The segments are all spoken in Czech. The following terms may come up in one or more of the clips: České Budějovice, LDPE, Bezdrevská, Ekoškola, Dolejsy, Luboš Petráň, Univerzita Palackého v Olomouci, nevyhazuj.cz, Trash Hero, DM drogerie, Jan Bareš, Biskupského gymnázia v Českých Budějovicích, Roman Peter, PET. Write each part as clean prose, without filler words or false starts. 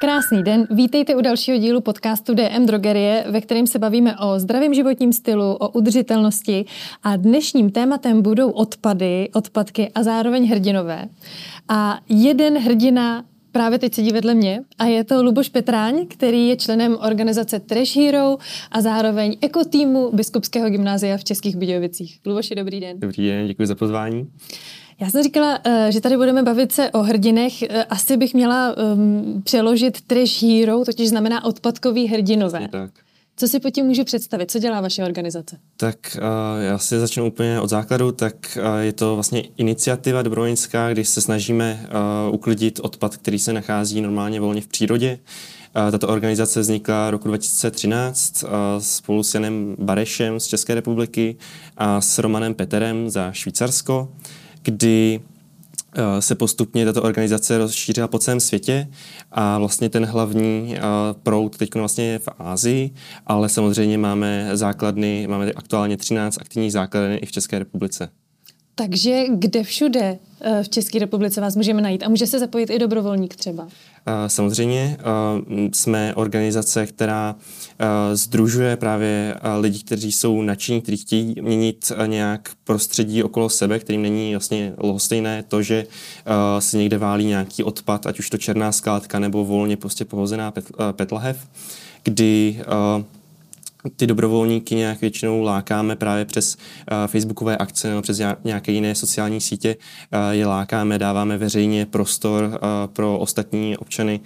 Krásný den, vítejte u dalšího dílu podcastu DM drogerie, ve kterém se bavíme o zdravém životním stylu, o udržitelnosti a dnešním tématem budou odpady, odpadky a zároveň hrdinové. A jeden hrdina právě teď sedí vedle mě a je to Luboš Petráň, který je členem organizace Trash Hero a zároveň ekotýmu Biskupského gymnázia v Českých Budějovicích. Luboši, dobrý den. Dobrý den, děkuji za pozvání. Já jsem říkala, že tady budeme bavit se o hrdinech. Asi bych měla přeložit Trash Hero, totiž znamená odpadkový hrdinové. Tak. Co si pod tím můžu představit? Co dělá vaše organizace? Tak já si začnu úplně od základu. Tak je to vlastně iniciativa dobrovolnická, když se snažíme uklidit odpad, který se nachází normálně volně v přírodě. Tato organizace vznikla roku 2013 spolu s Janem Barešem z České republiky a s Romanem Peterem za Švýcarsko, kdy se postupně tato organizace rozšířila po celém světě a vlastně ten hlavní proud teď vlastně je v Asii, ale samozřejmě máme základny, máme aktuálně 13 aktivních základen i v České republice. Takže kde všude v České republice vás můžeme najít? A může se zapojit i dobrovolník třeba? Samozřejmě jsme organizace, která sdružuje právě lidi, kteří jsou nadšení, kteří chtějí měnit nějak prostředí okolo sebe, kterým není vlastně lhostejné to, že se někde válí nějaký odpad, ať už to černá skládka nebo volně prostě pohozená petlahev, kdy ty dobrovolníky nějak většinou lákáme právě přes facebookové akce nebo přes nějaké jiné sociální sítě. Je lákáme, dáváme veřejně prostor pro ostatní občany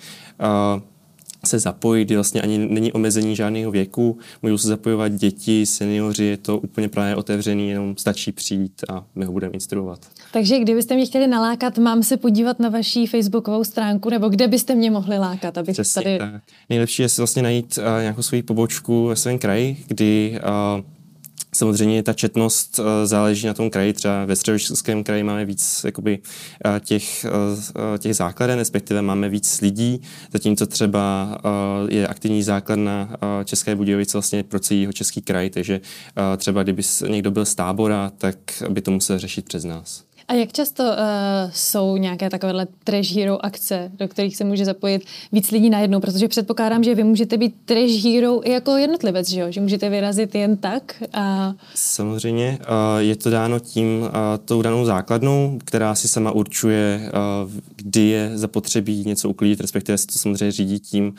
se zapojit. Vlastně ani není omezení žádného věku. Můžou se zapojovat děti, seniori, je to úplně právě otevřený, jenom stačí přijít a my ho budeme instruovat. Takže kdybyste mě chtěli nalákat, mám se podívat na vaší facebookovou stránku, nebo kde byste mě mohli lákat, abych přesně, tady... Tak. Nejlepší je si vlastně najít nějakou svoji pobočku ve svém kraji, kdy... Samozřejmě ta četnost záleží na tom kraji, třeba ve Středočeském kraji máme víc jakoby, těch základen, respektive máme víc lidí, zatímco třeba je aktivní základna České Budějovice vlastně pro celý Jihočeský kraj, takže třeba kdyby někdo byl z Tábora, tak by to musel řešit přes nás. A jak často jsou nějaké takovéhle Trash Hero akce, do kterých se může zapojit víc lidí najednou? Protože předpokládám, že vy můžete být Trash Hero i jako jednotlivec, že jo? Že můžete vyrazit jen tak? A... Samozřejmě je to dáno tím, tou danou základnou, která si sama určuje, kdy je zapotřebí něco uklidit, respektive se to samozřejmě řídí tím,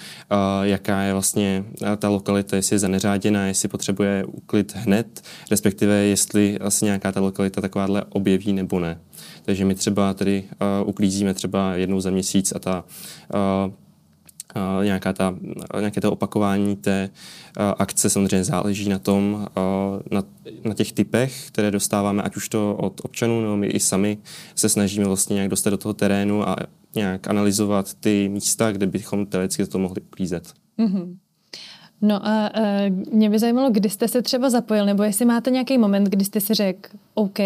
jaká je vlastně ta lokalita, jestli je zaneřáděná, jestli potřebuje uklid hned, respektive jestli asi nějaká ta lokalita takováhle objeví nebo ne. Takže my třeba tady uklízíme třeba jednou za měsíc a ta, nějaké to opakování té akce samozřejmě záleží na tom, na těch typech, které dostáváme, ať už to od občanů, nebo my i sami se snažíme vlastně nějak dostat do toho terénu a nějak analyzovat ty místa, kde bychom teoreticky to mohli uklízet. Mm-hmm. No a mě by zajímalo, kdy jste se třeba zapojil, nebo jestli máte nějaký moment, kdy jste si řekl, OK,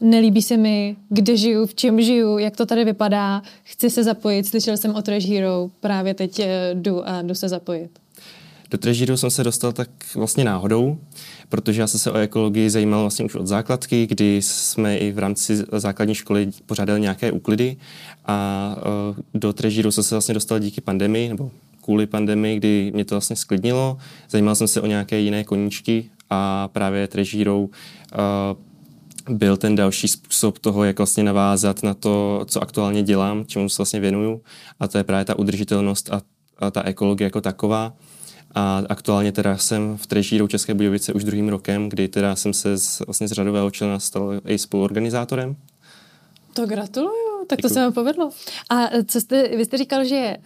nelíbí se mi, kde žiju, v čem žiju, jak to tady vypadá, chci se zapojit, slyšel jsem o Trash Hero, právě teď jdu a jdu se zapojit. Do Trash Hero jsem se dostal tak vlastně náhodou, protože já jsem se o ekologii zajímal vlastně už od základky, kdy jsme i v rámci základní školy pořádali nějaké úklidy a do Trash Hero jsem se vlastně dostal díky pandemii, nebo kvůli pandemii, kdy mě to vlastně sklidnilo, zajímal jsem se o nějaké jiné koníčky a právě Trash Hero byl ten další způsob toho, jak vlastně navázat na to, co aktuálně dělám, čemu se vlastně věnuju, a to je právě ta udržitelnost a ta ekologie jako taková. A aktuálně teda jsem v Trash Hero České Budějovice už druhým rokem, kdy teda jsem se vlastně z řadového člena stal i spoluorganizátorem. To gratuluju. Tak to se vám povedlo. A vy jste říkal, že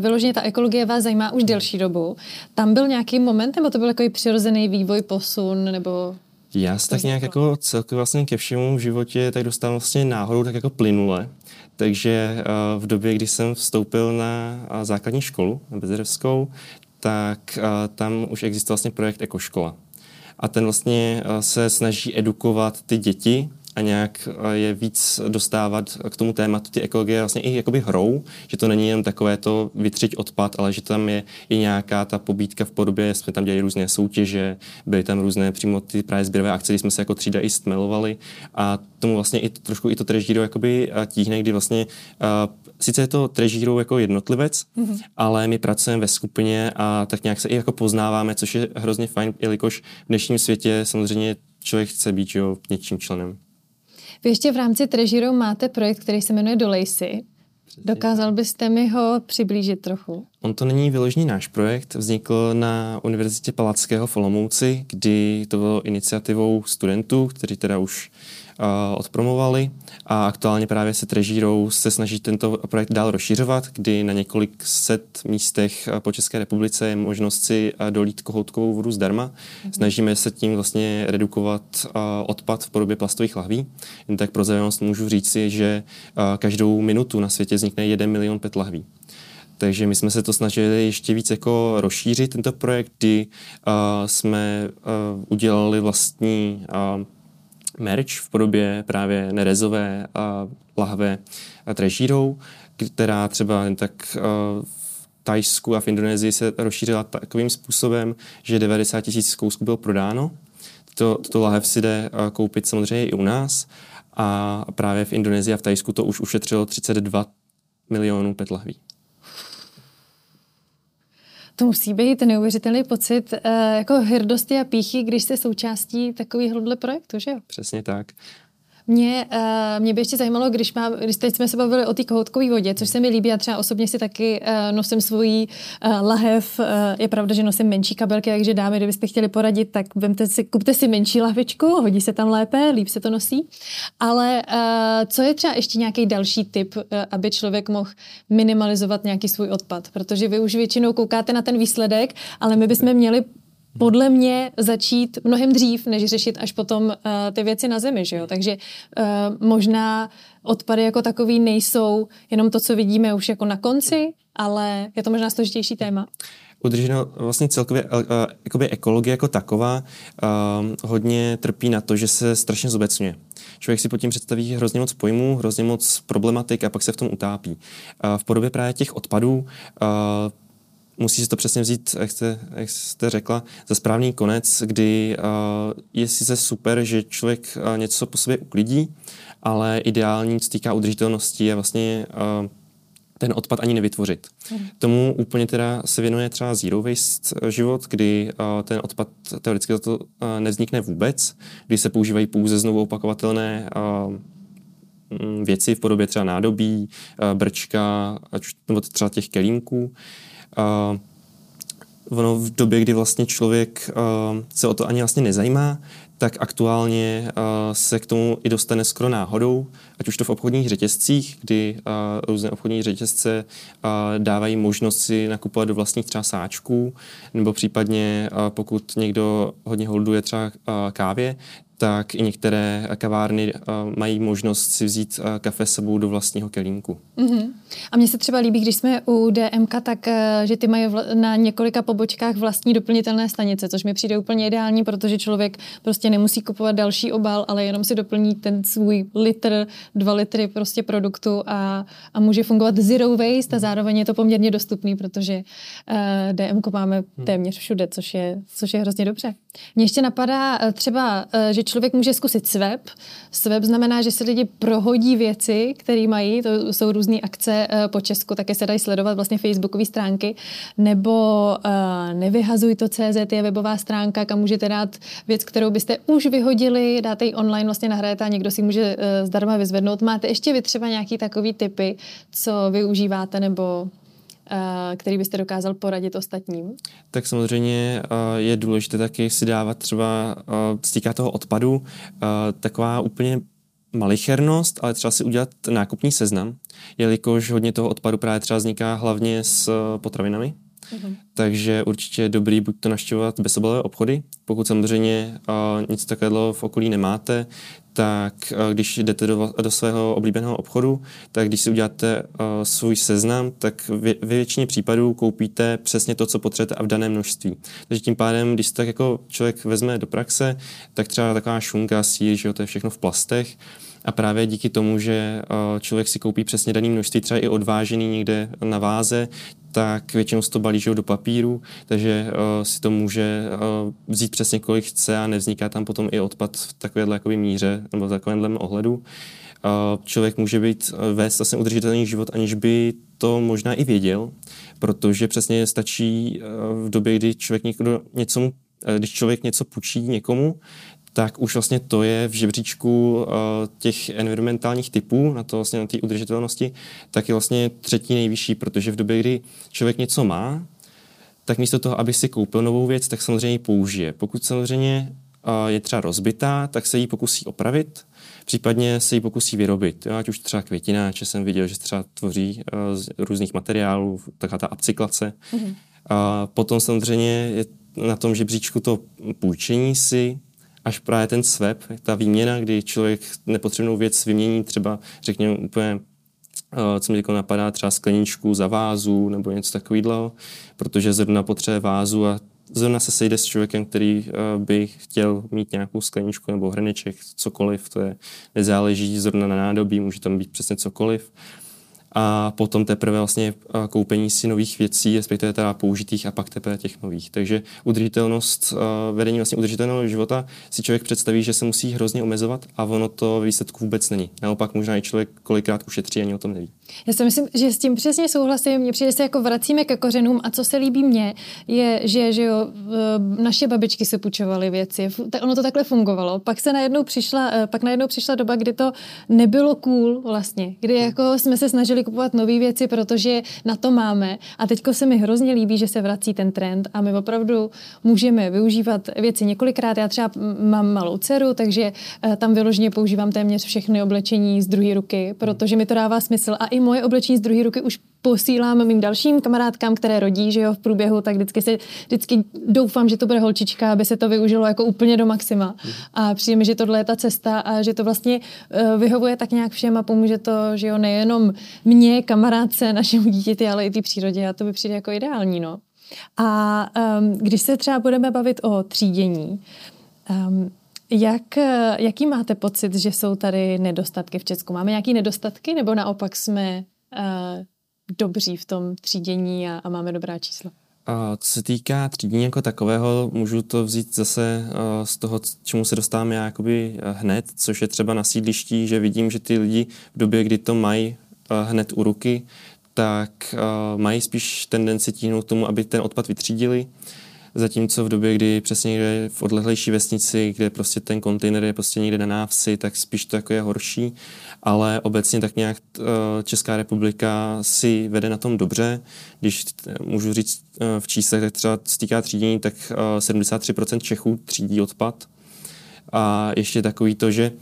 vyloženě ta ekologie vás zajímá už delší dobu. Tam byl nějaký moment, nebo to byl takový přirozený vývoj, posun, nebo... Já se tak nějak jako celkově vlastně ke všemu v životě tak dostávám vlastně náhodou tak jako plynule. Takže v době, kdy jsem vstoupil na základní školu, na Bezdrevskou, tak tam už existoval vlastně projekt Ekoškola. A ten vlastně se snaží edukovat ty děti a nějak je víc dostávat k tomu tématu ty ekologie vlastně i jakoby hrou, že to není jen takové to vytřiď odpad, ale že tam je i nějaká ta pobídka v podobě, jsme tam dělali různé soutěže, byly tam různé přímo ty právě sběrové akce, kdy jsme se jako třída i stmelovali a tomu vlastně i trošku i to Trash Hero jakoby tíhne, kdy vlastně sice je to Trash Hero jako jednotlivec, ale my pracujeme ve skupině a tak nějak se i jako poznáváme, což je hrozně fajn, jelikož v dnešním světě samozřejmě člověk chce být něčím členem. Vy ještě v rámci Trash Hero máte projekt, který se jmenuje Dolejsy. Dokázal byste mi ho přiblížit trochu? On to není vyložený náš projekt, vznikl na Univerzitě Palackého v Olomouci, kdy to bylo iniciativou studentů, kteří teda už odpromovali a aktuálně právě se Trash Hero se snaží tento projekt dál rozšiřovat, kdy na několik set místech po České republice je možnost si dolít kohoutkovou vodu zdarma. Snažíme se tím vlastně redukovat odpad v podobě plastových lahví. Jen tak pro zajímavost můžu říci, že každou minutu na světě vznikne 1 milion PET lahví. Takže my jsme se to snažili ještě víc jako rozšířit tento projekt, kdy jsme udělali vlastní merch v podobě právě nerezové lahve Trash Hero, která třeba tak v Thajsku a v Indonésii se rozšířila takovým způsobem, že 90 000 kousků bylo prodáno. To lahev si jde koupit samozřejmě i u nás a právě v Indonésii a v Thajsku to už ušetřilo 32 milionů PET lahví. To musí být neuvěřitelný pocit jako hrdosti a pýchy, když jste součástí takovýhle projektu, že jo? Přesně tak. Mě by ještě zajímalo, když teď jsme se bavili o té kohoutkové vodě, což se mi líbí, a třeba osobně si taky nosím svoji lahev. Je pravda, že nosím menší kabelky, takže dámy, kdybyste chtěli poradit, tak kupte si menší lahvičku, hodí se tam lépe, líp se to nosí. Ale co je třeba ještě nějaký další tip, aby člověk mohl minimalizovat nějaký svůj odpad? Protože vy už většinou koukáte na ten výsledek, ale my bychom měli podle mě začít mnohem dřív, než řešit až potom ty věci na zemi, že jo? Takže možná odpady jako takový nejsou jenom to, co vidíme už jako na konci, ale je to možná složitější téma. Udrženo vlastně celkově ekologie jako taková hodně trpí na to, že se strašně zobecňuje. Člověk si pod tím představí hrozně moc pojmů, hrozně moc problematik a pak se v tom utápí. V podobě právě těch odpadů musí se to přesně vzít, jak jste řekla, za správný konec, kdy je sice super, že člověk něco po sobě uklidí, ale ideální, co týká udržitelnosti, je vlastně ten odpad ani nevytvořit. Tomu úplně teda se věnuje třeba zero waste život, kdy ten odpad teoreticky za to nevznikne vůbec, kdy se používají pouze znovu opakovatelné věci v podobě třeba nádobí, brčka, nebo třeba těch kelímků. Ono v době, kdy vlastně člověk se o to ani vlastně nezajímá, tak aktuálně se k tomu i dostane skoro náhodou, ať už to v obchodních řetězcích, kdy různé obchodní řetězce dávají možnost si nakupovat do vlastních třeba sáčků, nebo případně pokud někdo hodně holduje třeba kávě, tak i některé kavárny mají možnost si vzít kafe s sebou do vlastního kelímku. Mm-hmm. A mně se třeba líbí, když jsme u DMK, tak že ty mají na několika pobočkách vlastní doplnitelné stanice, což mi přijde úplně ideální, protože člověk prostě nemusí kupovat další obal, ale jenom si doplní ten svůj 2 litry prostě produktu a může fungovat zero waste a zároveň je to poměrně dostupný, protože DMK máme téměř všude, což je hrozně dobře. Mně ještě napadá třeba, že člověk může zkusit swap. Swap znamená, že se lidi prohodí věci, které mají, to jsou různé akce po Česku, také se dají sledovat vlastně facebookové stránky, nebo nevyhazuj.cz je webová stránka, kam můžete dát věc, kterou byste už vyhodili, dáte ji online, vlastně nahrajete a někdo si může zdarma vyzvednout. Máte ještě vy třeba nějaký takový tipy, co využíváte nebo který byste dokázal poradit ostatním? Tak samozřejmě je důležité taky si dávat třeba, co týká toho odpadu, taková úplně malichernost, ale třeba si udělat nákupní seznam, jelikož hodně toho odpadu právě třeba vzniká hlavně s potravinami. Mm-hmm. Takže určitě dobrý buď to navštěvovat bezobalové obchody, pokud samozřejmě nic takového v okolí nemáte, tak když jdete do svého oblíbeného obchodu, tak když si uděláte svůj seznam, tak ve většině případů koupíte přesně to, co potřebujete a v daném množství. Takže tím pádem, když tak jako člověk vezme do praxe, tak třeba taková šunka, sýr, že jo, to je všechno v plastech. A právě díky tomu, že člověk si koupí přesně daný množství, třeba i odvážený někde na váze, tak většinou se to balí do papíru, takže si to může vzít přesně kolik chce a nevzniká tam potom i odpad v takovéhle jakoby míře nebo v takovémhle ohledu. Člověk může vést vlastně udržitelný život, aniž by to možná i věděl, protože přesně stačí v době, kdy když člověk něco půjčí někomu, tak už vlastně to je v žebříčku těch environmentálních typů, na to vlastně na té udržitelnosti, tak je vlastně třetí nejvyšší, protože v době, kdy člověk něco má, tak místo toho, aby si koupil novou věc, tak samozřejmě ji použije. Pokud samozřejmě je třeba rozbitá, tak se ji pokusí opravit, případně se ji pokusí vyrobit. Jo, ať už třeba květináče jsem viděl, že třeba tvoří z různých materiálů, taká ta upcyklace. Mm-hmm. Potom samozřejmě je na tom žebříčku to půjčení si, až právě ten swap, ta výměna, kdy člověk nepotřebnou věc vymění, třeba řekněme úplně, co mi jako napadá, třeba skleničku za vázu nebo něco takového, protože zrovna potřebuje vázu a zrovna se sejde s člověkem, který by chtěl mít nějakou skleničku nebo hrneček, cokoliv, to je, nezáleží zrovna na nádobí, může tam být přesně cokoliv. A potom teprve vlastně koupení si nových věcí, respektive teda použitých a pak teprve těch nových. Takže udržitelnost, vedení vlastně udržitelného života si člověk představí, že se musí hrozně omezovat a ono to výsledku vůbec není. Naopak možná i člověk kolikrát ušetří, ani o tom neví. Já si myslím, že s tím přesně souhlasím. Mně přijde, se jako vracíme ke kořenům a co se líbí mně, je, že jo, naše babičky se půjčovaly věci. Ono to takhle fungovalo. Pak najednou přišla doba, kdy to nebylo cool vlastně, kdy jako jsme se snažili kupovat nové věci, protože na to máme. A teďko se mi hrozně líbí, že se vrací ten trend a my opravdu můžeme využívat věci několikrát. Já třeba mám malou dceru, takže tam vyloženě používám téměř všechny oblečení z druhé ruky, protože mi to dává smysl. A i moje oblečení z druhé ruky už posílám mým dalším kamarádkám, které rodí, že jo, v průběhu, tak vždycky doufám, že to bude holčička, aby se to využilo jako úplně do maxima. A přijde mi, že tohle je ta cesta a že to vlastně vyhovuje tak nějak všem a pomůže to, že jo, nejenom mně, kamarádce, našemu dítěti, ale i té přírodě, a to by přijde jako ideální, no. A když se třeba budeme bavit o třídění, jaký máte pocit, že jsou tady nedostatky v Česku? Máme nějaký nedostatky, nebo naopak jsme dobří v tom třídění a máme dobrá čísla? Co se týká třídění jako takového, můžu to vzít zase z toho, čemu se dostáváme já jakoby hned, což je třeba na sídliští, že vidím, že ty lidi v době, kdy to mají hned u ruky, tak mají spíš tendenci tíhnout k tomu, aby ten odpad vytřídili. Zatímco v době, kdy přesně někde v odlehlejší vesnici, kde prostě ten kontejner je prostě někde na návsi, tak spíš to jako je horší. Ale obecně tak nějak Česká republika si vede na tom dobře. Když můžu říct v číslech, tak třeba se týká třídění, tak 73% Čechů třídí odpad. A ještě takový to, že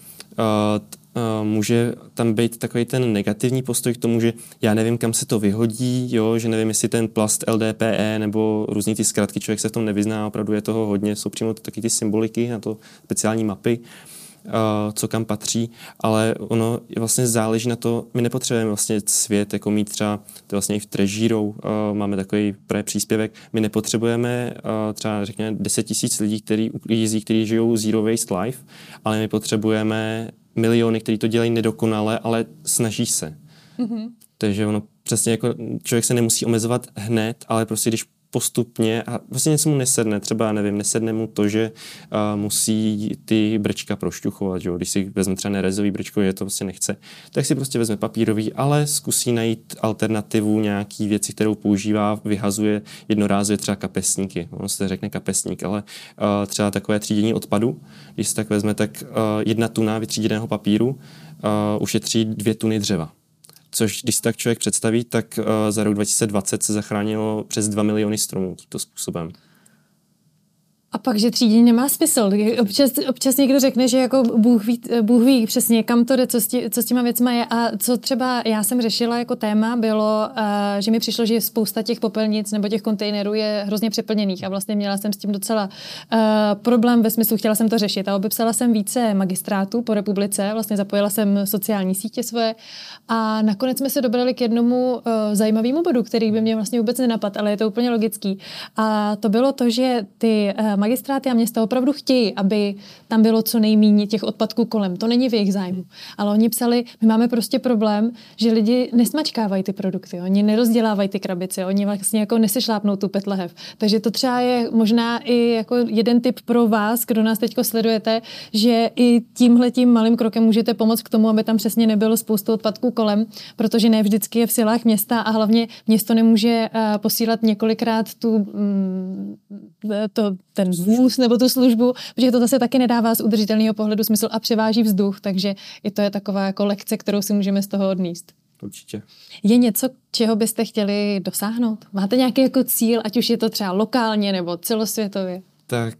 může tam být takový ten negativní postoj k tomu, že já nevím, kam se to vyhodí, jo, že nevím, jestli ten plast LDPE nebo různý ty zkratky, člověk se v tom nevyzná, opravdu je toho hodně, jsou přímo taky ty symboliky na to, speciální mapy, co kam patří, ale ono vlastně záleží na to, my nepotřebujeme vlastně svět, jako mít třeba, to vlastně i v Trash Hero máme takový příspěvek, my nepotřebujeme třeba řekněme 10 000 lidí, kteří žijou zero waste life, ale my potřebujeme miliony, kteří to dělají nedokonale, ale snaží se. Mm-hmm. Takže ono přesně jako člověk se nemusí omezovat hned, ale prostě když postupně a prostě něco mu nesedne, třeba nevím, nesedne mu to, že musí ty brčka prošťuchovat, že? Když si vezme třeba nerezový brčko, že to prostě nechce, tak si prostě vezme papírový, ale zkusí najít alternativu, nějaký věci, kterou používá, vyhazuje jednorázově třeba kapesníky, ono se řekne kapesník, ale třeba takové třídění odpadu, když se tak vezme, tak 1 tuna vytříděného papíru ušetří 2 tuny dřeva. Což, když se tak člověk představí, tak za rok 2020 se zachránilo přes 2 miliony stromů tímto způsobem. A pak, že třídění nemá smysl. Občas někdo řekne, že jako Bůh ví přesně, kam to jde, co s těma věcma je. A co třeba já jsem řešila jako téma, bylo, že mi přišlo, že spousta těch popelnic nebo těch kontejnerů je hrozně přeplněných. A vlastně měla jsem s tím docela problém ve smyslu, chtěla jsem to řešit. A obepsala jsem více magistrátů po republice, vlastně zapojila jsem sociální sítě svoje. A nakonec jsme se dobrali k jednomu zajímavému bodu, který by mě vlastně vůbec nenapadl, ale je to úplně logický. A to bylo to, že ty magistráty a města opravdu chtějí, aby tam bylo co nejméně těch odpadků kolem. To není v jejich zájmu. Ale oni psali, my máme prostě problém, že lidi nesmačkávají ty produkty, oni nerozdělávají ty krabice, oni vlastně jako nesešlápnou tu pet lahev. Takže to třeba je možná i jako jeden tip pro vás, kdo nás teďko sledujete, že i tímhletím malým krokem můžete pomoct k tomu, aby tam přesně nebylo spoustu odpadků kolem, protože ne vždycky je v silách města a hlavně město nemůže posílat několikrát ten vůz nebo tu službu, protože to zase taky nedává z udržitelného pohledu smysl a převáží vzduch, takže i to je taková jako lekce, kterou si můžeme z toho odníst. Určitě. Je něco, čeho byste chtěli dosáhnout? Máte nějaký jako cíl, ať už je to třeba lokálně nebo celosvětově? Tak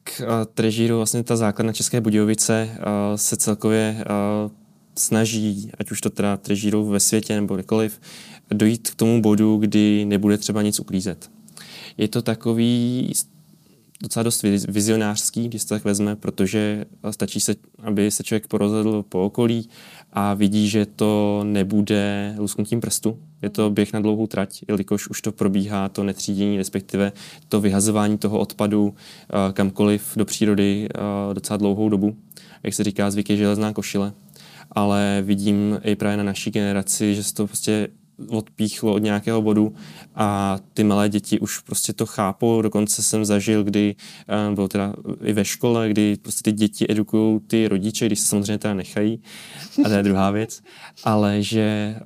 Trash Hero, vlastně ta základna České Budějovice se celkově snaží, ať už to teda Trash Hero ve světě nebo kdekoliv, dojít k tomu bodu, kdy nebude třeba nic uklízet. Je to takový docela dost vizionářský, když se tak vezme, protože stačí se, aby se člověk porozhlédl po okolí a vidí, že to nebude lusknutím prstu. Je to běh na dlouhou trať, jelikož už to probíhá to netřídění, respektive to vyhazování toho odpadu kamkoliv do přírody docela dlouhou dobu. Jak se říká, zvyk je železná košile. Ale vidím i právě na naší generaci, že se to prostě odpíchlo od nějakého bodu a ty malé děti už prostě to chápou. Dokonce jsem zažil, kdy bylo teda i ve škole, kdy prostě ty děti edukují ty rodiče, když se samozřejmě teda nechají, a to je druhá věc, ale že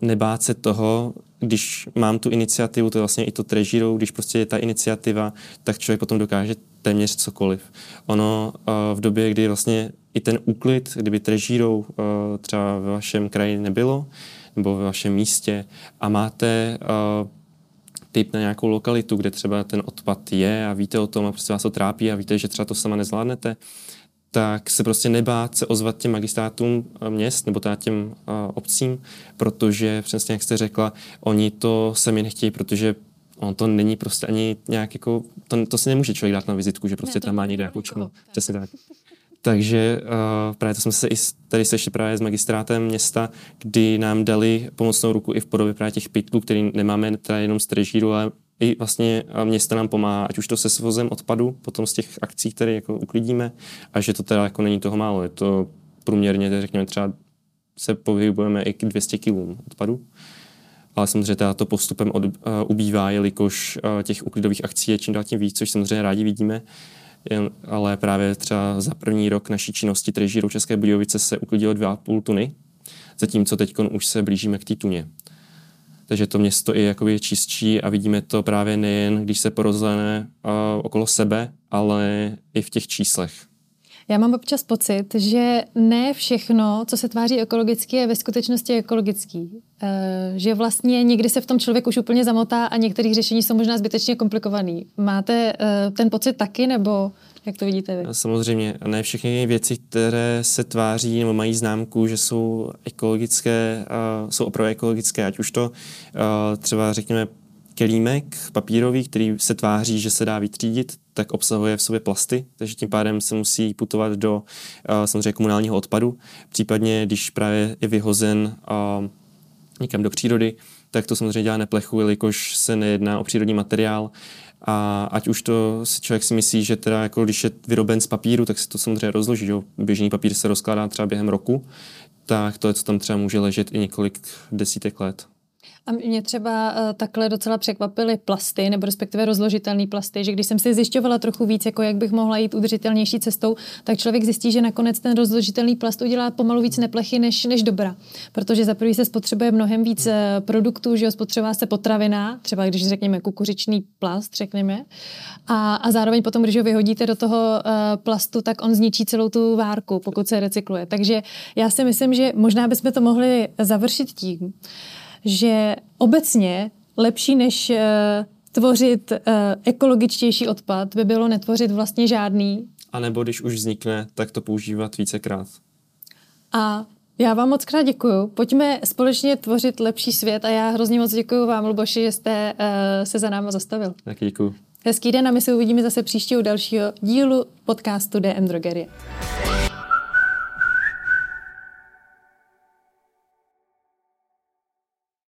nebát se toho, když mám tu iniciativu, to je vlastně i to Trash Hero, když prostě je ta iniciativa, tak člověk potom dokáže téměř cokoliv. Ono v době, kdy vlastně i ten úklid, kdyby Trash Hero třeba ve vašem kraji nebylo, nebo ve vašem místě a máte tip na nějakou lokalitu, kde třeba ten odpad je a víte o tom a prostě vás to trápí a víte, že třeba to sama nezvládnete, tak se prostě nebát se ozvat těm magistrátům měst nebo těm obcím, protože přesně jak jste řekla, oni to sami nechtějí, protože on to není prostě ani nějak jako, to si nemůže člověk dát na vizitku, že prostě ne, tam má někde nějakou černou. Přesně tak. Takže právě to jsme se i tady sešli právě s magistrátem města, kdy nám dali pomocnou ruku i v podobě právě těch pytlů, který nemáme teda jenom z Trash Hero, ale i vlastně město nám pomáhá, ať už to se svozem odpadu, potom z těch akcí, které jako uklidíme, a že to teda jako není toho málo, je to průměrně, řekněme třeba se pohybujeme i k 200 kilům odpadu. Ale samozřejmě to postupem ubývá, jelikož těch uklidových akcí je čím dál tím víc, což samozřejmě rádi vidíme. Ale právě třeba za první rok naší činnosti Trash Hero České Budějovice se uklidilo 2,5 tuny, zatímco teď už se blížíme k té tuně. Takže to město je jakoby čistší a vidíme to právě nejen, když se porozhlédne okolo sebe, ale i v těch číslech. Já mám občas pocit, že ne všechno, co se tváří ekologicky, je ve skutečnosti ekologický. Že vlastně někdy se v tom člověk už úplně zamotá a některých řešení jsou možná zbytečně komplikovaný. Máte ten pocit taky, nebo jak to vidíte vy? Samozřejmě, ne všechny věci, které se tváří nebo mají známku, že jsou ekologické, jsou opravdu ekologické, ať už to třeba řekněme kelímek papírový, který se tváří, že se dá vytřídit, tak obsahuje v sobě plasty, takže tím pádem se musí putovat do samozřejmě komunálního odpadu. Případně, když právě je vyhozen někam do přírody, tak to samozřejmě dělá neplechu, jelikož se nejedná o přírodní materiál. A ať už to si člověk si myslí, že teda jako když je vyroben z papíru, tak se to samozřejmě rozloží. Jo? Běžný papír se rozkládá třeba během roku, tak to je, co tam třeba může ležet i několik desítek let. A mě třeba takhle docela překvapily plasty, nebo respektive rozložitelné plasty, že když jsem si zjišťovala trochu víc, jako jak bych mohla jít udržitelnější cestou, tak člověk zjistí, že nakonec ten rozložitelný plast udělá pomalu víc neplechy než dobra. Protože za prvý se spotřebuje mnohem víc produktů, že spotřebuje se potravina, třeba když řekněme kukuřičný plast, řekněme. A zároveň potom, když ho vyhodíte do toho plastu, tak on zničí celou tu várku, pokud se recykluje. Takže já si myslím, že možná bychom to mohli završit tím, že obecně lepší než tvořit ekologičtější odpad by bylo netvořit vlastně žádný. A nebo když už vznikne, tak to používat vícekrát. A já vám moc krát děkuju. Pojďme společně tvořit lepší svět a já hrozně moc děkuju vám, Luboši, že jste se za náma zastavil. Tak děkuju. Hezký den a my se uvidíme zase příště u dalšího dílu podcastu DM drogerie.